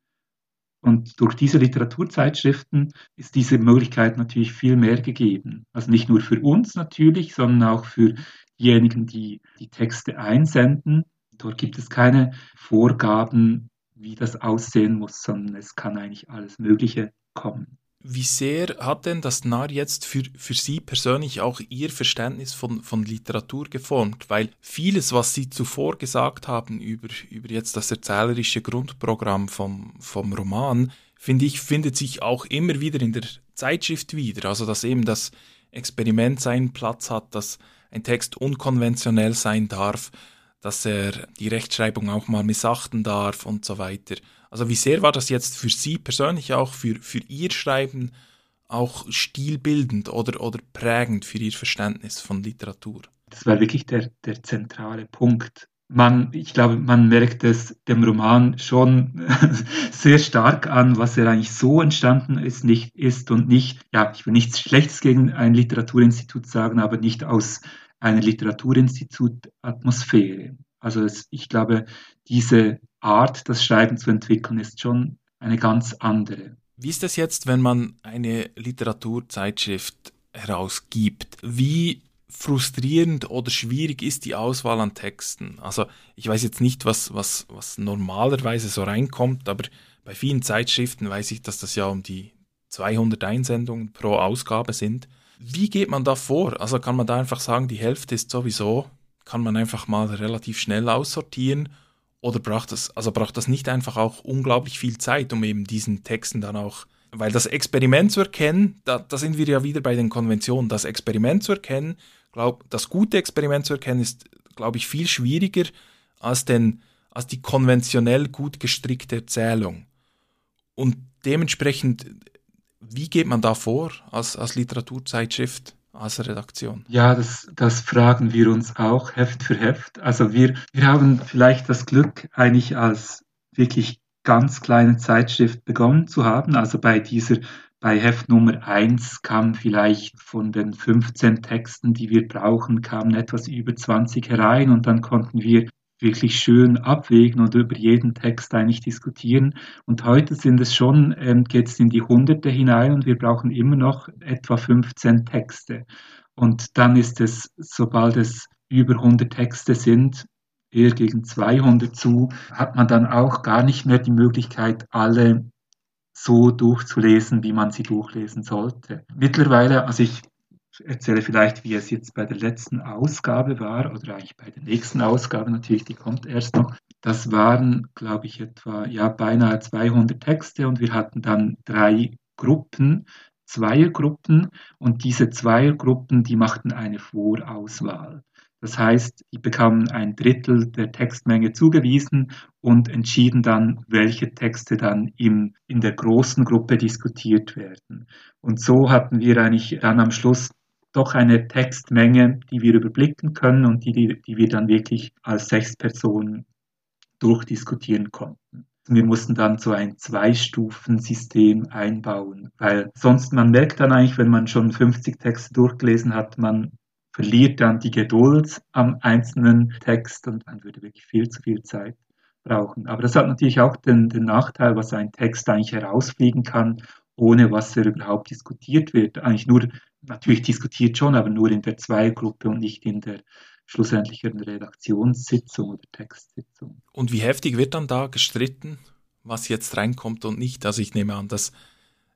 Und durch diese Literaturzeitschriften ist diese Möglichkeit natürlich viel mehr gegeben. Also nicht nur für uns natürlich, sondern auch für diejenigen, die die Texte einsenden. Dort gibt es keine Vorgaben, wie das aussehen muss, sondern es kann eigentlich alles Mögliche kommen. Wie sehr hat denn das Narr jetzt für, für Sie persönlich auch Ihr Verständnis von, von Literatur geformt? Weil vieles, was Sie zuvor gesagt haben über, über jetzt das erzählerische Grundprogramm vom, vom Roman, finde ich, findet sich auch immer wieder in der Zeitschrift wieder. Also dass eben das Experiment seinen Platz hat, dass ein Text unkonventionell sein darf, dass er die Rechtschreibung auch mal missachten darf und so weiter. Also wie sehr war das jetzt für Sie persönlich auch, für, für Ihr Schreiben auch stilbildend oder, oder prägend für Ihr Verständnis von Literatur? Das war wirklich der, der zentrale Punkt. Man, ich glaube, man merkt es dem Roman schon sehr stark an, was er eigentlich so entstanden ist, nicht ist und nicht, ja, ich will nichts Schlechtes gegen ein Literaturinstitut sagen, aber nicht aus einer Literaturinstitut-Atmosphäre. Also es, ich glaube, diese Art, das Schreiben zu entwickeln, ist schon eine ganz andere. Wie ist das jetzt, wenn man eine Literaturzeitschrift herausgibt? Wie frustrierend oder schwierig ist die Auswahl an Texten? Also ich weiß jetzt nicht, was, was, was normalerweise so reinkommt, aber bei vielen Zeitschriften weiß ich, dass das ja um die zweihundert Einsendungen pro Ausgabe sind. Wie geht man da vor? Also kann man da einfach sagen, die Hälfte ist sowieso, kann man einfach mal relativ schnell aussortieren? Oder braucht das, also braucht das nicht einfach auch unglaublich viel Zeit, um eben diesen Texten dann auch, weil das Experiment zu erkennen, da, da sind wir ja wieder bei den Konventionen, das Experiment zu erkennen, glaub, das gute Experiment zu erkennen, ist, glaube ich, viel schwieriger als, den, als die konventionell gut gestrickte Erzählung. Und dementsprechend, wie geht man da vor als, als Literaturzeitschrift? Als Redaktion? Ja, das, das fragen wir uns auch Heft für Heft. Also wir, wir haben vielleicht das Glück, eigentlich als wirklich ganz kleine Zeitschrift begonnen zu haben. Also bei dieser, bei Heft Nummer eins kam vielleicht von den fünfzehn Texten, die wir brauchen, kamen etwas über zwanzig herein und dann konnten wir wirklich schön abwägen und über jeden Text eigentlich diskutieren. Und heute sind es schon, ähm, geht es in die Hunderte hinein und wir brauchen immer noch etwa fünfzehn Texte. Und dann ist es, sobald es über hundert Texte sind, eher gegen zweihundert zu, hat man dann auch gar nicht mehr die Möglichkeit, alle so durchzulesen, wie man sie durchlesen sollte. Mittlerweile, also ich erzähle vielleicht, wie es jetzt bei der letzten Ausgabe war, oder eigentlich bei der nächsten Ausgabe natürlich, die kommt erst noch. Das waren, glaube ich, etwa ja beinahe zweihundert Texte und wir hatten dann drei Gruppen, Zweiergruppen und diese Zweiergruppen, die machten eine Vorauswahl. Das heißt, die bekamen ein Drittel der Textmenge zugewiesen und entschieden dann, welche Texte dann im, in der großen Gruppe diskutiert werden. Und so hatten wir eigentlich dann am Schluss doch eine Textmenge, die wir überblicken können und die, die, die wir dann wirklich als sechs Personen durchdiskutieren konnten. Wir mussten dann so ein Zwei-Stufen-System einbauen, weil sonst, man merkt dann eigentlich, wenn man schon fünfzig Texte durchgelesen hat, man verliert dann die Geduld am einzelnen Text und man würde wirklich viel zu viel Zeit brauchen. Aber das hat natürlich auch den, den Nachteil, was ein Text eigentlich herausfliegen kann, ohne was er überhaupt diskutiert wird. Eigentlich nur, natürlich diskutiert schon, aber nur in der Zweiergruppe und nicht in der schlussendlichen Redaktionssitzung oder Textsitzung. Und wie heftig wird dann da gestritten, was jetzt reinkommt und nicht? Also ich nehme an, dass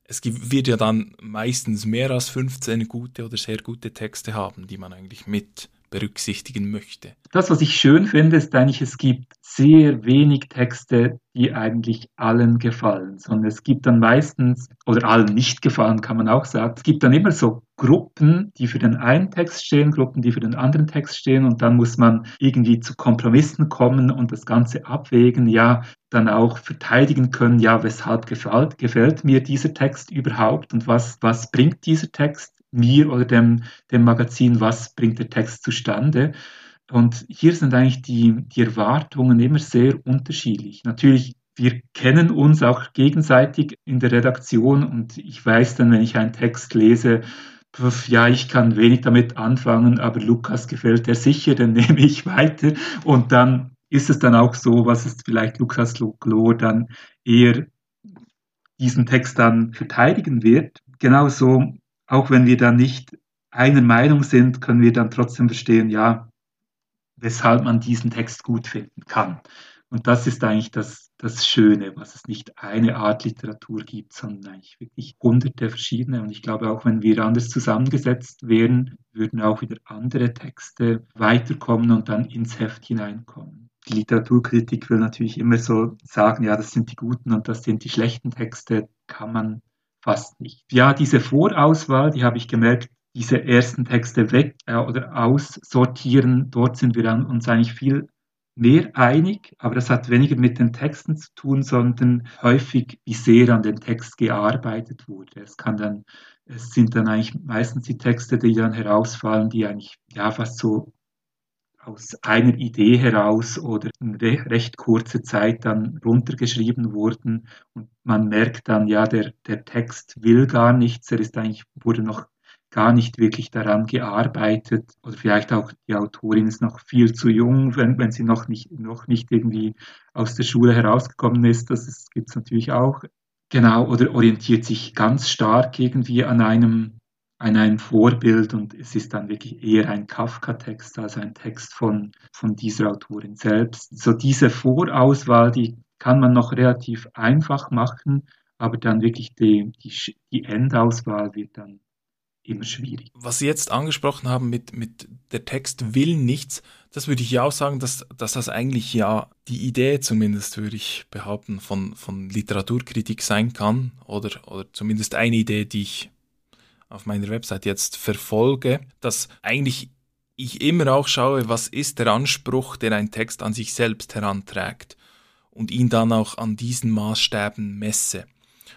es gibt, wird ja dann meistens mehr als fünfzehn gute oder sehr gute Texte haben, die man eigentlich mit berücksichtigen möchte. Das, was ich schön finde, ist eigentlich, es gibt sehr wenig Texte, die eigentlich allen gefallen, sondern es gibt dann meistens, oder allen nicht gefallen, kann man auch sagen, es gibt dann immer so Gruppen, die für den einen Text stehen, Gruppen, die für den anderen Text stehen und dann muss man irgendwie zu Kompromissen kommen und das Ganze abwägen, ja, dann auch verteidigen können, ja, weshalb gefällt, gefällt mir dieser Text überhaupt und was, was bringt dieser Text mir oder dem, dem Magazin, was bringt der Text zustande? Und hier sind eigentlich die, die Erwartungen immer sehr unterschiedlich. Natürlich, wir kennen uns auch gegenseitig in der Redaktion und ich weiß dann, wenn ich einen Text lese, pf, ja, ich kann wenig damit anfangen, aber Lukas gefällt der sicher, dann nehme ich weiter und dann ist es dann auch so, was ist vielleicht Lukas Glor dann eher diesen Text dann verteidigen wird. Genauso, auch wenn wir dann nicht einer Meinung sind, können wir dann trotzdem verstehen, ja, weshalb man diesen Text gut finden kann. Und das ist eigentlich das, das Schöne, was es nicht eine Art Literatur gibt, sondern eigentlich wirklich hunderte verschiedene. Und ich glaube, auch wenn wir anders zusammengesetzt wären, würden auch wieder andere Texte weiterkommen und dann ins Heft hineinkommen. Die Literaturkritik will natürlich immer so sagen, ja, das sind die guten und das sind die schlechten Texte, kann man fast nicht. Ja, diese Vorauswahl, die habe ich gemerkt, diese ersten Texte weg äh, oder aussortieren, dort sind wir dann uns eigentlich viel mehr einig, aber das hat weniger mit den Texten zu tun, sondern häufig, wie sehr an den Text gearbeitet wurde. Es kann dann, es sind dann eigentlich meistens die Texte, die dann herausfallen, die eigentlich ja fast so aus einer Idee heraus oder in recht kurzer Zeit dann runtergeschrieben wurden und man merkt dann, ja, der, der Text will gar nichts, er ist eigentlich, wurde noch gar nicht wirklich daran gearbeitet oder vielleicht auch die Autorin ist noch viel zu jung, wenn, wenn sie noch nicht, noch nicht irgendwie aus der Schule herausgekommen ist, das gibt es natürlich auch. Genau, oder orientiert sich ganz stark irgendwie an einem, an einem Vorbild und es ist dann wirklich eher ein Kafka-Text als ein Text von, von dieser Autorin selbst. So diese Vorauswahl, die kann man noch relativ einfach machen, aber dann wirklich die, die, die Endauswahl wird dann immer schwierig. Was Sie jetzt angesprochen haben mit, mit der Text will nichts, das würde ich ja auch sagen, dass, dass das eigentlich ja die Idee zumindest, würde ich behaupten, von, von Literaturkritik sein kann oder, oder zumindest eine Idee, die ich auf meiner Website jetzt verfolge, dass eigentlich ich immer auch schaue, was ist der Anspruch, den ein Text an sich selbst heranträgt und ihn dann auch an diesen Maßstäben messe.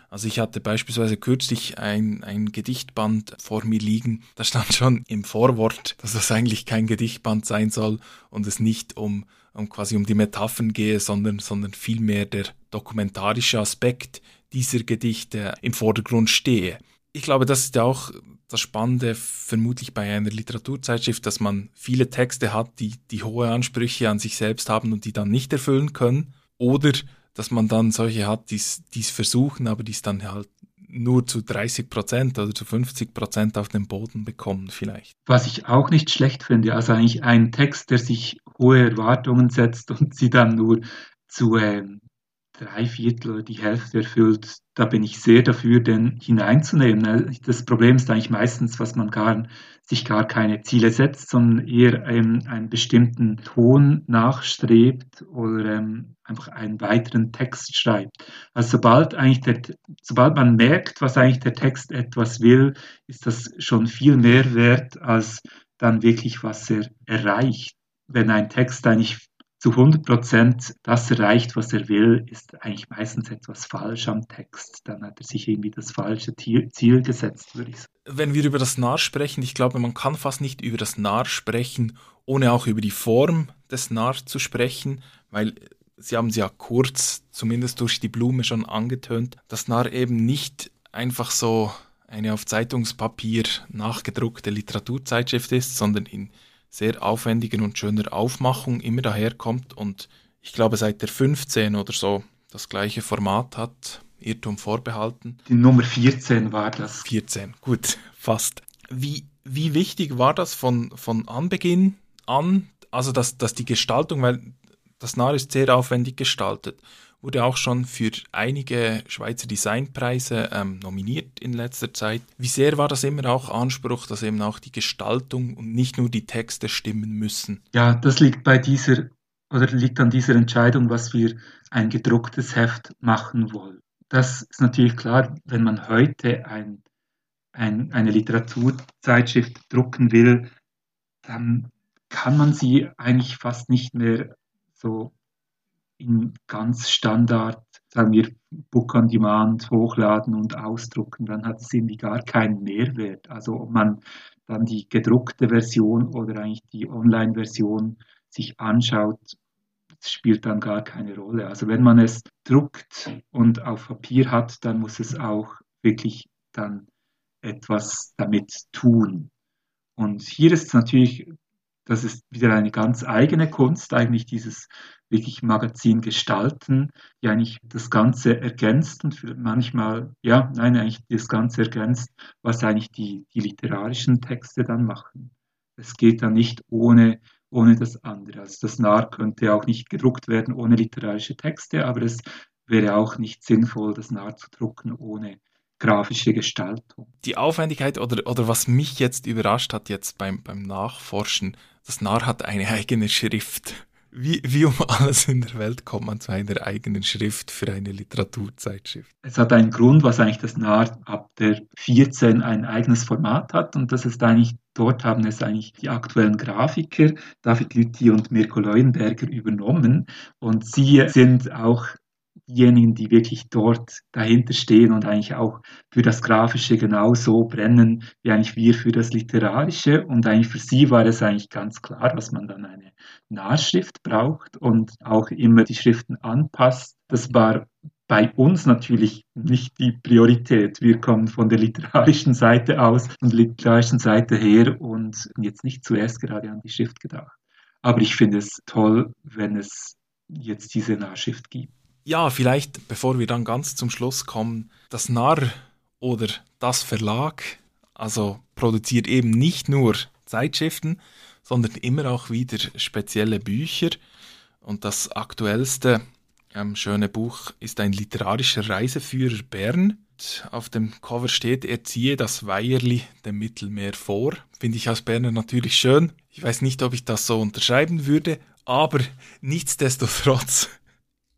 Also ich hatte beispielsweise kürzlich ein, ein Gedichtband vor mir liegen, da stand schon im Vorwort, dass das eigentlich kein Gedichtband sein soll und es nicht um, um quasi um die Metaphern gehe, sondern, sondern vielmehr der dokumentarische Aspekt dieser Gedichte im Vordergrund stehe. Ich glaube, das ist ja auch das Spannende vermutlich bei einer Literaturzeitschrift, dass man viele Texte hat, die, die hohe Ansprüche an sich selbst haben und die dann nicht erfüllen können oder dass man dann solche hat, die es versuchen, aber die es dann halt nur zu dreißig Prozent oder zu fünfzig Prozent auf den Boden bekommen vielleicht. Was ich auch nicht schlecht finde, also eigentlich ein Text, der sich hohe Erwartungen setzt und sie dann nur zu ähm, drei Viertel oder die Hälfte erfüllt, da bin ich sehr dafür, den hineinzunehmen. Das Problem ist eigentlich meistens, was man gar, sich gar keine Ziele setzt, sondern eher einen, einen bestimmten Ton nachstrebt oder ähm, einfach einen weiteren Text schreibt. Also sobald eigentlich der, sobald man merkt, was eigentlich der Text etwas will, ist das schon viel mehr wert, als dann wirklich, was er erreicht. Wenn ein Text eigentlich zu hundert Prozent das erreicht, was er will, ist eigentlich meistens etwas falsch am Text. Dann hat er sich irgendwie das falsche Ziel gesetzt, würde ich sagen. Wenn wir über das Narr sprechen, ich glaube, man kann fast nicht über das Narr sprechen, ohne auch über die Form des Narr zu sprechen, weil Sie haben es ja kurz, zumindest durch die Blume schon angetönt, dass Narr eben nicht einfach so eine auf Zeitungspapier nachgedruckte Literaturzeitschrift ist, sondern in sehr aufwendiger und schöner Aufmachung immer daherkommt und ich glaube seit der fünfzehn oder so das gleiche Format hat, Irrtum vorbehalten. Die Nummer vierzehn war das. vierzehn, gut, fast. Wie, wie wichtig war das von, von Anbeginn an, also dass, dass die Gestaltung, weil das Narr ist sehr aufwendig gestaltet, wurde auch schon für einige Schweizer Designpreise ähm, nominiert in letzter Zeit. Wie sehr war das immer auch Anspruch, dass eben auch die Gestaltung und nicht nur die Texte stimmen müssen? Ja, das liegt bei dieser, oder liegt an dieser Entscheidung, was wir ein gedrucktes Heft machen wollen. Das ist natürlich klar, wenn man heute ein, ein, eine Literaturzeitschrift drucken will, dann kann man sie eigentlich fast nicht mehr so in ganz Standard, sagen wir, Book on Demand hochladen und ausdrucken, dann hat es irgendwie gar keinen Mehrwert. Also ob man dann die gedruckte Version oder eigentlich die Online-Version sich anschaut, das spielt dann gar keine Rolle. Also wenn man es druckt und auf Papier hat, dann muss es auch wirklich dann etwas damit tun. Und hier ist es natürlich, das ist wieder eine ganz eigene Kunst, eigentlich dieses wirklich Magazin gestalten, die eigentlich das Ganze ergänzt und manchmal, ja, nein, eigentlich das Ganze ergänzt, was eigentlich die, die literarischen Texte dann machen. Es geht dann nicht ohne, ohne das andere. Also das Narr könnte auch nicht gedruckt werden ohne literarische Texte, aber es wäre auch nicht sinnvoll, das Narr zu drucken ohne grafische Gestaltung. Die Aufwendigkeit oder, oder was mich jetzt überrascht hat jetzt beim, beim Nachforschen, das Narr hat eine eigene Schrift. Wie, wie um alles in der Welt kommt man zu einer eigenen Schrift für eine Literaturzeitschrift? Es hat einen Grund, was eigentlich das Narr ab der vierzehn ein eigenes Format hat und das ist eigentlich, dort haben es eigentlich die aktuellen Grafiker David Lütti und Mirko Leuenberger übernommen und sie sind auch diejenigen, die wirklich dort dahinter stehen und eigentlich auch für das Grafische genauso brennen, wie eigentlich wir für das Literarische. Und eigentlich für sie war es eigentlich ganz klar, dass man dann eine Narrschrift braucht und auch immer die Schriften anpasst. Das war bei uns natürlich nicht die Priorität. Wir kommen von der literarischen Seite aus und literarischen Seite her und jetzt nicht zuerst gerade an die Schrift gedacht. Aber ich finde es toll, wenn es jetzt diese Narrschrift gibt. Ja, vielleicht, bevor wir dann ganz zum Schluss kommen, das Narr oder das Verlag, also produziert eben nicht nur Zeitschriften, sondern immer auch wieder spezielle Bücher. Und das aktuellste ähm, schöne Buch ist ein literarischer Reiseführer Bern. Auf dem Cover steht, er ziehe das Weiherli dem Mittelmeer vor. Finde ich als Berner natürlich schön. Ich weiß nicht, ob ich das so unterschreiben würde, aber nichtsdestotrotz...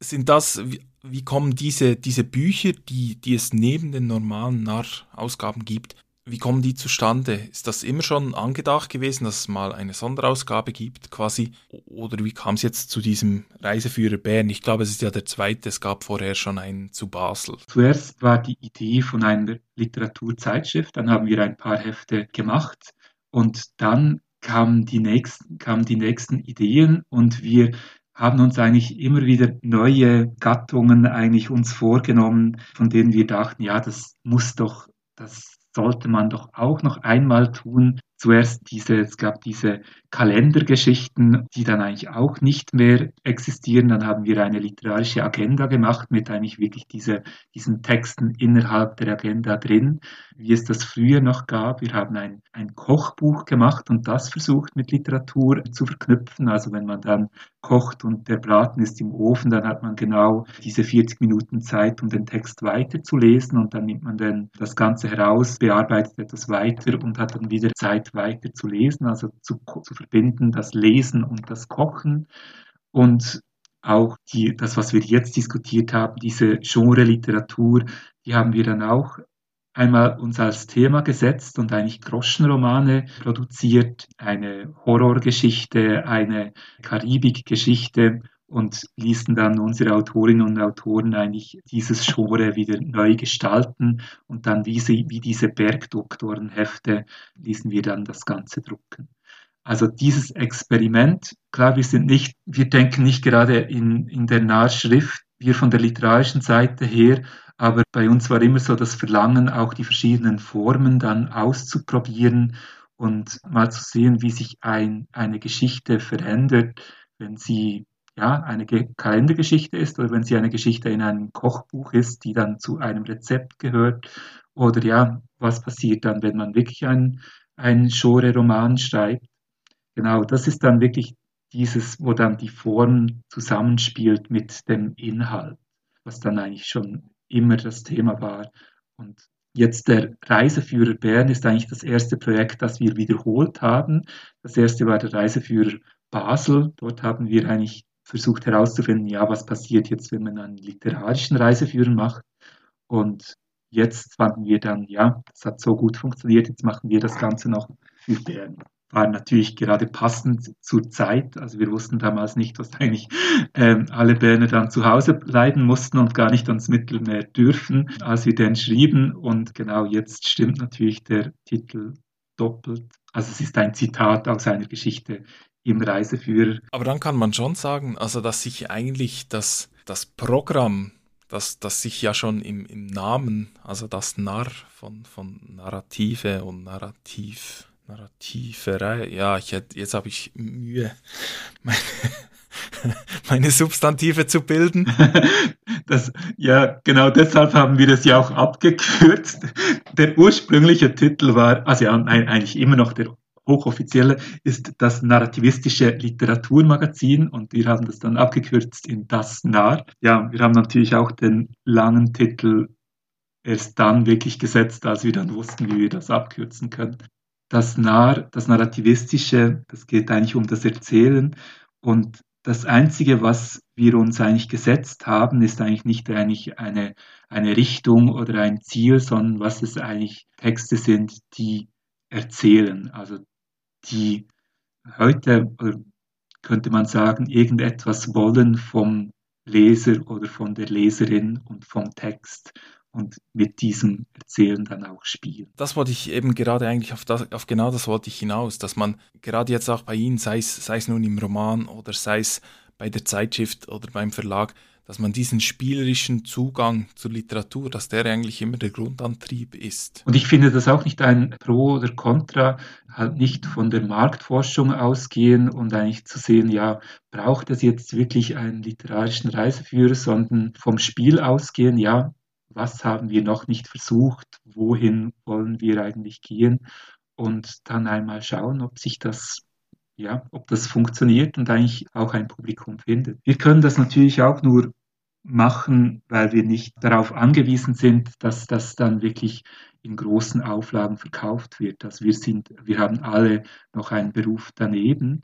Sind das, wie, wie kommen diese, diese Bücher, die, die es neben den normalen Narr-Ausgaben gibt, wie kommen die zustande? Ist das immer schon angedacht gewesen, dass es mal eine Sonderausgabe gibt quasi? Oder wie kam es jetzt zu diesem Reiseführer Bern? Ich glaube, es ist ja der zweite, es gab vorher schon einen zu Basel. Zuerst war die Idee von einer Literaturzeitschrift, dann haben wir ein paar Hefte gemacht und dann kamen die nächsten, kamen die nächsten Ideen und wir haben uns eigentlich immer wieder neue Gattungen eigentlich uns vorgenommen, von denen wir dachten, ja, das muss doch, das sollte man doch auch noch einmal tun. Zuerst diese, es gab diese Kalendergeschichten, die dann eigentlich auch nicht mehr existieren. Dann haben wir eine literarische Agenda gemacht mit eigentlich wirklich diese, diesen Texten innerhalb der Agenda drin, wie es das früher noch gab. Wir haben ein, ein Kochbuch gemacht und das versucht mit Literatur zu verknüpfen. Also wenn man dann kocht und der Braten ist im Ofen, dann hat man genau diese vierzig Minuten Zeit, um den Text weiterzulesen und dann nimmt man dann das Ganze heraus, bearbeitet etwas weiter und hat dann wieder Zeit, weiter zu lesen, also zu, zu verbinden, das Lesen und das Kochen und auch die, das, was wir jetzt diskutiert haben, diese Genre-Literatur, die haben wir dann auch einmal uns als Thema gesetzt und eigentlich Groschenromane produziert, eine Horrorgeschichte, eine Karibikgeschichte und ließen dann unsere Autorinnen und Autoren eigentlich dieses Genre wieder neu gestalten und dann diese, wie diese Bergdoktorenhefte ließen wir dann das Ganze drucken. Also dieses Experiment, klar, wir sind nicht, wir denken nicht gerade in, in der Narrschrift wir von der literarischen Seite her, aber bei uns war immer so das Verlangen, auch die verschiedenen Formen dann auszuprobieren und mal zu sehen, wie sich ein, eine Geschichte verändert, wenn sie ja, eine Kalendergeschichte ist oder wenn sie eine Geschichte in einem Kochbuch ist, die dann zu einem Rezept gehört. Oder ja, was passiert dann, wenn man wirklich einen, einen Genre-Roman schreibt? Genau, das ist dann wirklich dieses, wo dann die Form zusammenspielt mit dem Inhalt, was dann eigentlich schon immer das Thema war. Und jetzt der Reiseführer Bern ist eigentlich das erste Projekt, das wir wiederholt haben. Das erste war der Reiseführer Basel. Dort haben wir eigentlich versucht herauszufinden, ja, was passiert jetzt, wenn man einen literarischen Reiseführer macht. Und jetzt fanden wir dann, ja, das hat so gut funktioniert, jetzt machen wir das Ganze noch für Bern. War natürlich gerade passend zur Zeit, also wir wussten damals nicht, dass eigentlich ähm, alle Berner dann zu Hause bleiben mussten und gar nicht ans Mittelmeer dürfen, als wir den schrieben. Und genau jetzt stimmt natürlich der Titel doppelt. Also es ist ein Zitat aus einer Geschichte im Reiseführer. Aber dann kann man schon sagen, also dass sich eigentlich das, das Programm, das, das sich ja schon im, im Namen, also das Narr von, von Narrative und Narrativ... Narrativerei, ja, ich hätte, jetzt habe ich Mühe, meine, meine Substantive zu bilden. Das, ja, genau deshalb haben wir das ja auch abgekürzt. Der ursprüngliche Titel war, also ja, nein, eigentlich immer noch der hochoffizielle, ist das narrativistische Literaturmagazin und wir haben das dann abgekürzt in Das Narr. Ja, wir haben natürlich auch den langen Titel erst dann wirklich gesetzt, als wir dann wussten, wie wir das abkürzen können. Das Narr, das Narrativistische, das geht eigentlich um das Erzählen und das Einzige, was wir uns eigentlich gesetzt haben, ist eigentlich nicht eigentlich eine, eine Richtung oder ein Ziel, sondern was es eigentlich Texte sind, die erzählen. Also die heute, könnte man sagen, irgendetwas wollen vom Leser oder von der Leserin und vom Text. Und mit diesem Erzählen dann auch spielen. Das wollte ich eben gerade eigentlich, auf, das, auf genau das wollte ich hinaus, dass man gerade jetzt auch bei Ihnen, sei es, sei es nun im Roman oder sei es bei der Zeitschrift oder beim Verlag, dass man diesen spielerischen Zugang zur Literatur, dass der eigentlich immer der Grundantrieb ist. Und ich finde das auch nicht ein Pro oder Contra, halt nicht von der Marktforschung ausgehen und eigentlich zu sehen, ja, braucht es jetzt wirklich einen literarischen Reiseführer, sondern vom Spiel ausgehen, ja, was haben wir noch nicht versucht, wohin wollen wir eigentlich gehen und dann einmal schauen, ob sich das, ja, ob das funktioniert und eigentlich auch ein Publikum findet. Wir können das natürlich auch nur machen, weil wir nicht darauf angewiesen sind, dass das dann wirklich in großen Auflagen verkauft wird. Also wir sind, wir haben alle noch einen Beruf daneben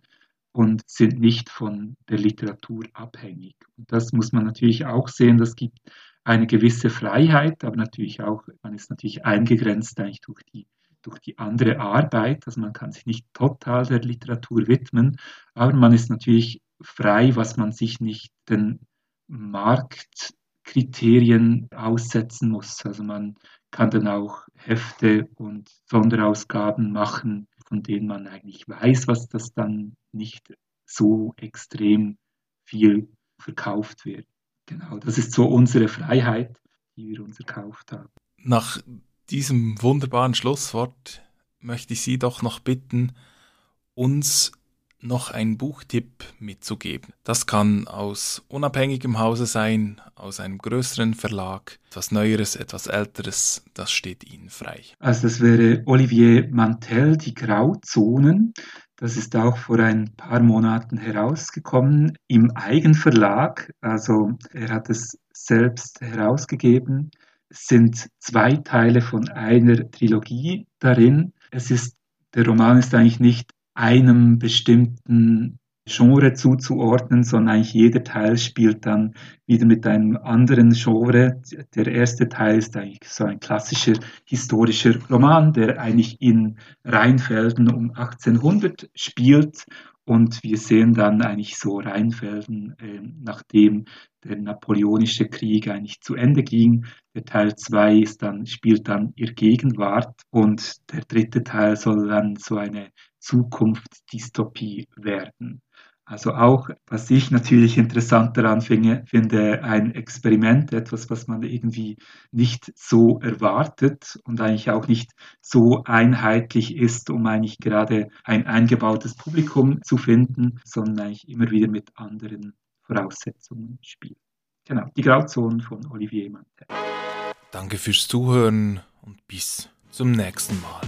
und sind nicht von der Literatur abhängig. Und das muss man natürlich auch sehen, das gibt eine gewisse Freiheit, aber natürlich auch, man ist natürlich eingegrenzt eigentlich durch die, durch die andere Arbeit, also man kann sich nicht total der Literatur widmen, aber man ist natürlich frei, was man sich nicht den Marktkriterien aussetzen muss. Also man kann dann auch Hefte und Sonderausgaben machen, von denen man eigentlich weiß, was das dann nicht so extrem viel verkauft wird. Genau, das ist so unsere Freiheit, die wir uns erkauft haben. Nach diesem wunderbaren Schlusswort möchte ich Sie doch noch bitten, uns noch einen Buchtipp mitzugeben. Das kann aus unabhängigem Hause sein, aus einem größeren Verlag, etwas Neueres, etwas Älteres, das steht Ihnen frei. Also das wäre Olivier Mantel, Die Grauzonen. Das ist auch vor ein paar Monaten herausgekommen im Eigenverlag. Also er hat es selbst herausgegeben. Es sind zwei Teile von einer Trilogie darin. Es ist, der Roman ist eigentlich nicht einem bestimmten Genre zuzuordnen, sondern eigentlich jeder Teil spielt dann wieder mit einem anderen Genre. Der erste Teil ist eigentlich so ein klassischer historischer Roman, der eigentlich in Rheinfelden um achtzehnhundert spielt und wir sehen dann eigentlich so Rheinfelden, äh, nachdem der napoleonische Krieg eigentlich zu Ende ging. Der Teil zwei ist dann, spielt dann ihr Gegenwart und der dritte Teil soll dann so eine Zukunftsdystopie werden. Also auch, was ich natürlich interessant daran finde, ein Experiment, etwas, was man irgendwie nicht so erwartet und eigentlich auch nicht so einheitlich ist, um eigentlich gerade ein eingebautes Publikum zu finden, sondern eigentlich immer wieder mit anderen Voraussetzungen spielt. Genau, die Grauzonen von Olivier Mantel. Danke fürs Zuhören und bis zum nächsten Mal.